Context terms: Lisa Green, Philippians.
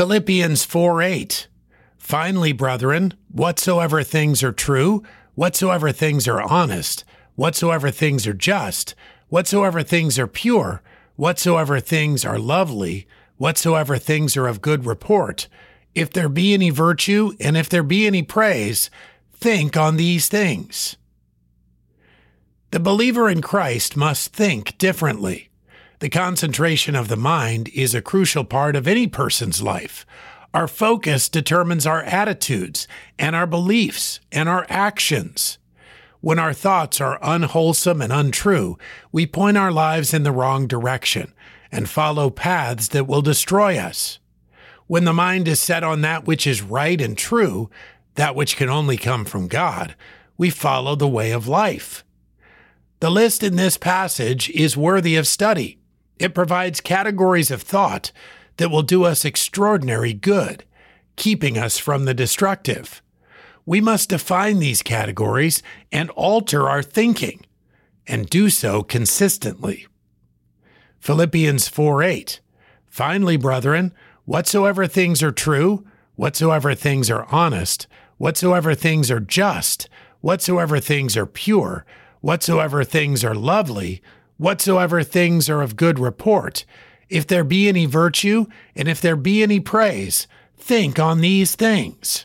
Philippians 4:8. Finally, brethren, whatsoever things are true, whatsoever things are honest, whatsoever things are just, whatsoever things are pure, whatsoever things are lovely, whatsoever things are of good report, if there be any virtue and if there be any praise, think on these things. The believer in Christ must think differently. The concentration of the mind is a crucial part of any person's life. Our focus determines our attitudes and our beliefs and our actions. When our thoughts are unwholesome and untrue, we point our lives in the wrong direction and follow paths that will destroy us. When the mind is set on that which is right and true, that which can only come from God, we follow the way of life. The list in this passage is worthy of study. It provides categories of thought that will do us extraordinary good, keeping us from the destructive. We must define these categories and alter our thinking, and do so consistently. Philippians 4:8. Finally, brethren, whatsoever things are true, whatsoever things are honest, whatsoever things are just, whatsoever things are pure, whatsoever things are lovely, whatsoever things are of good report, if there be any virtue, and if there be any praise, think on these things.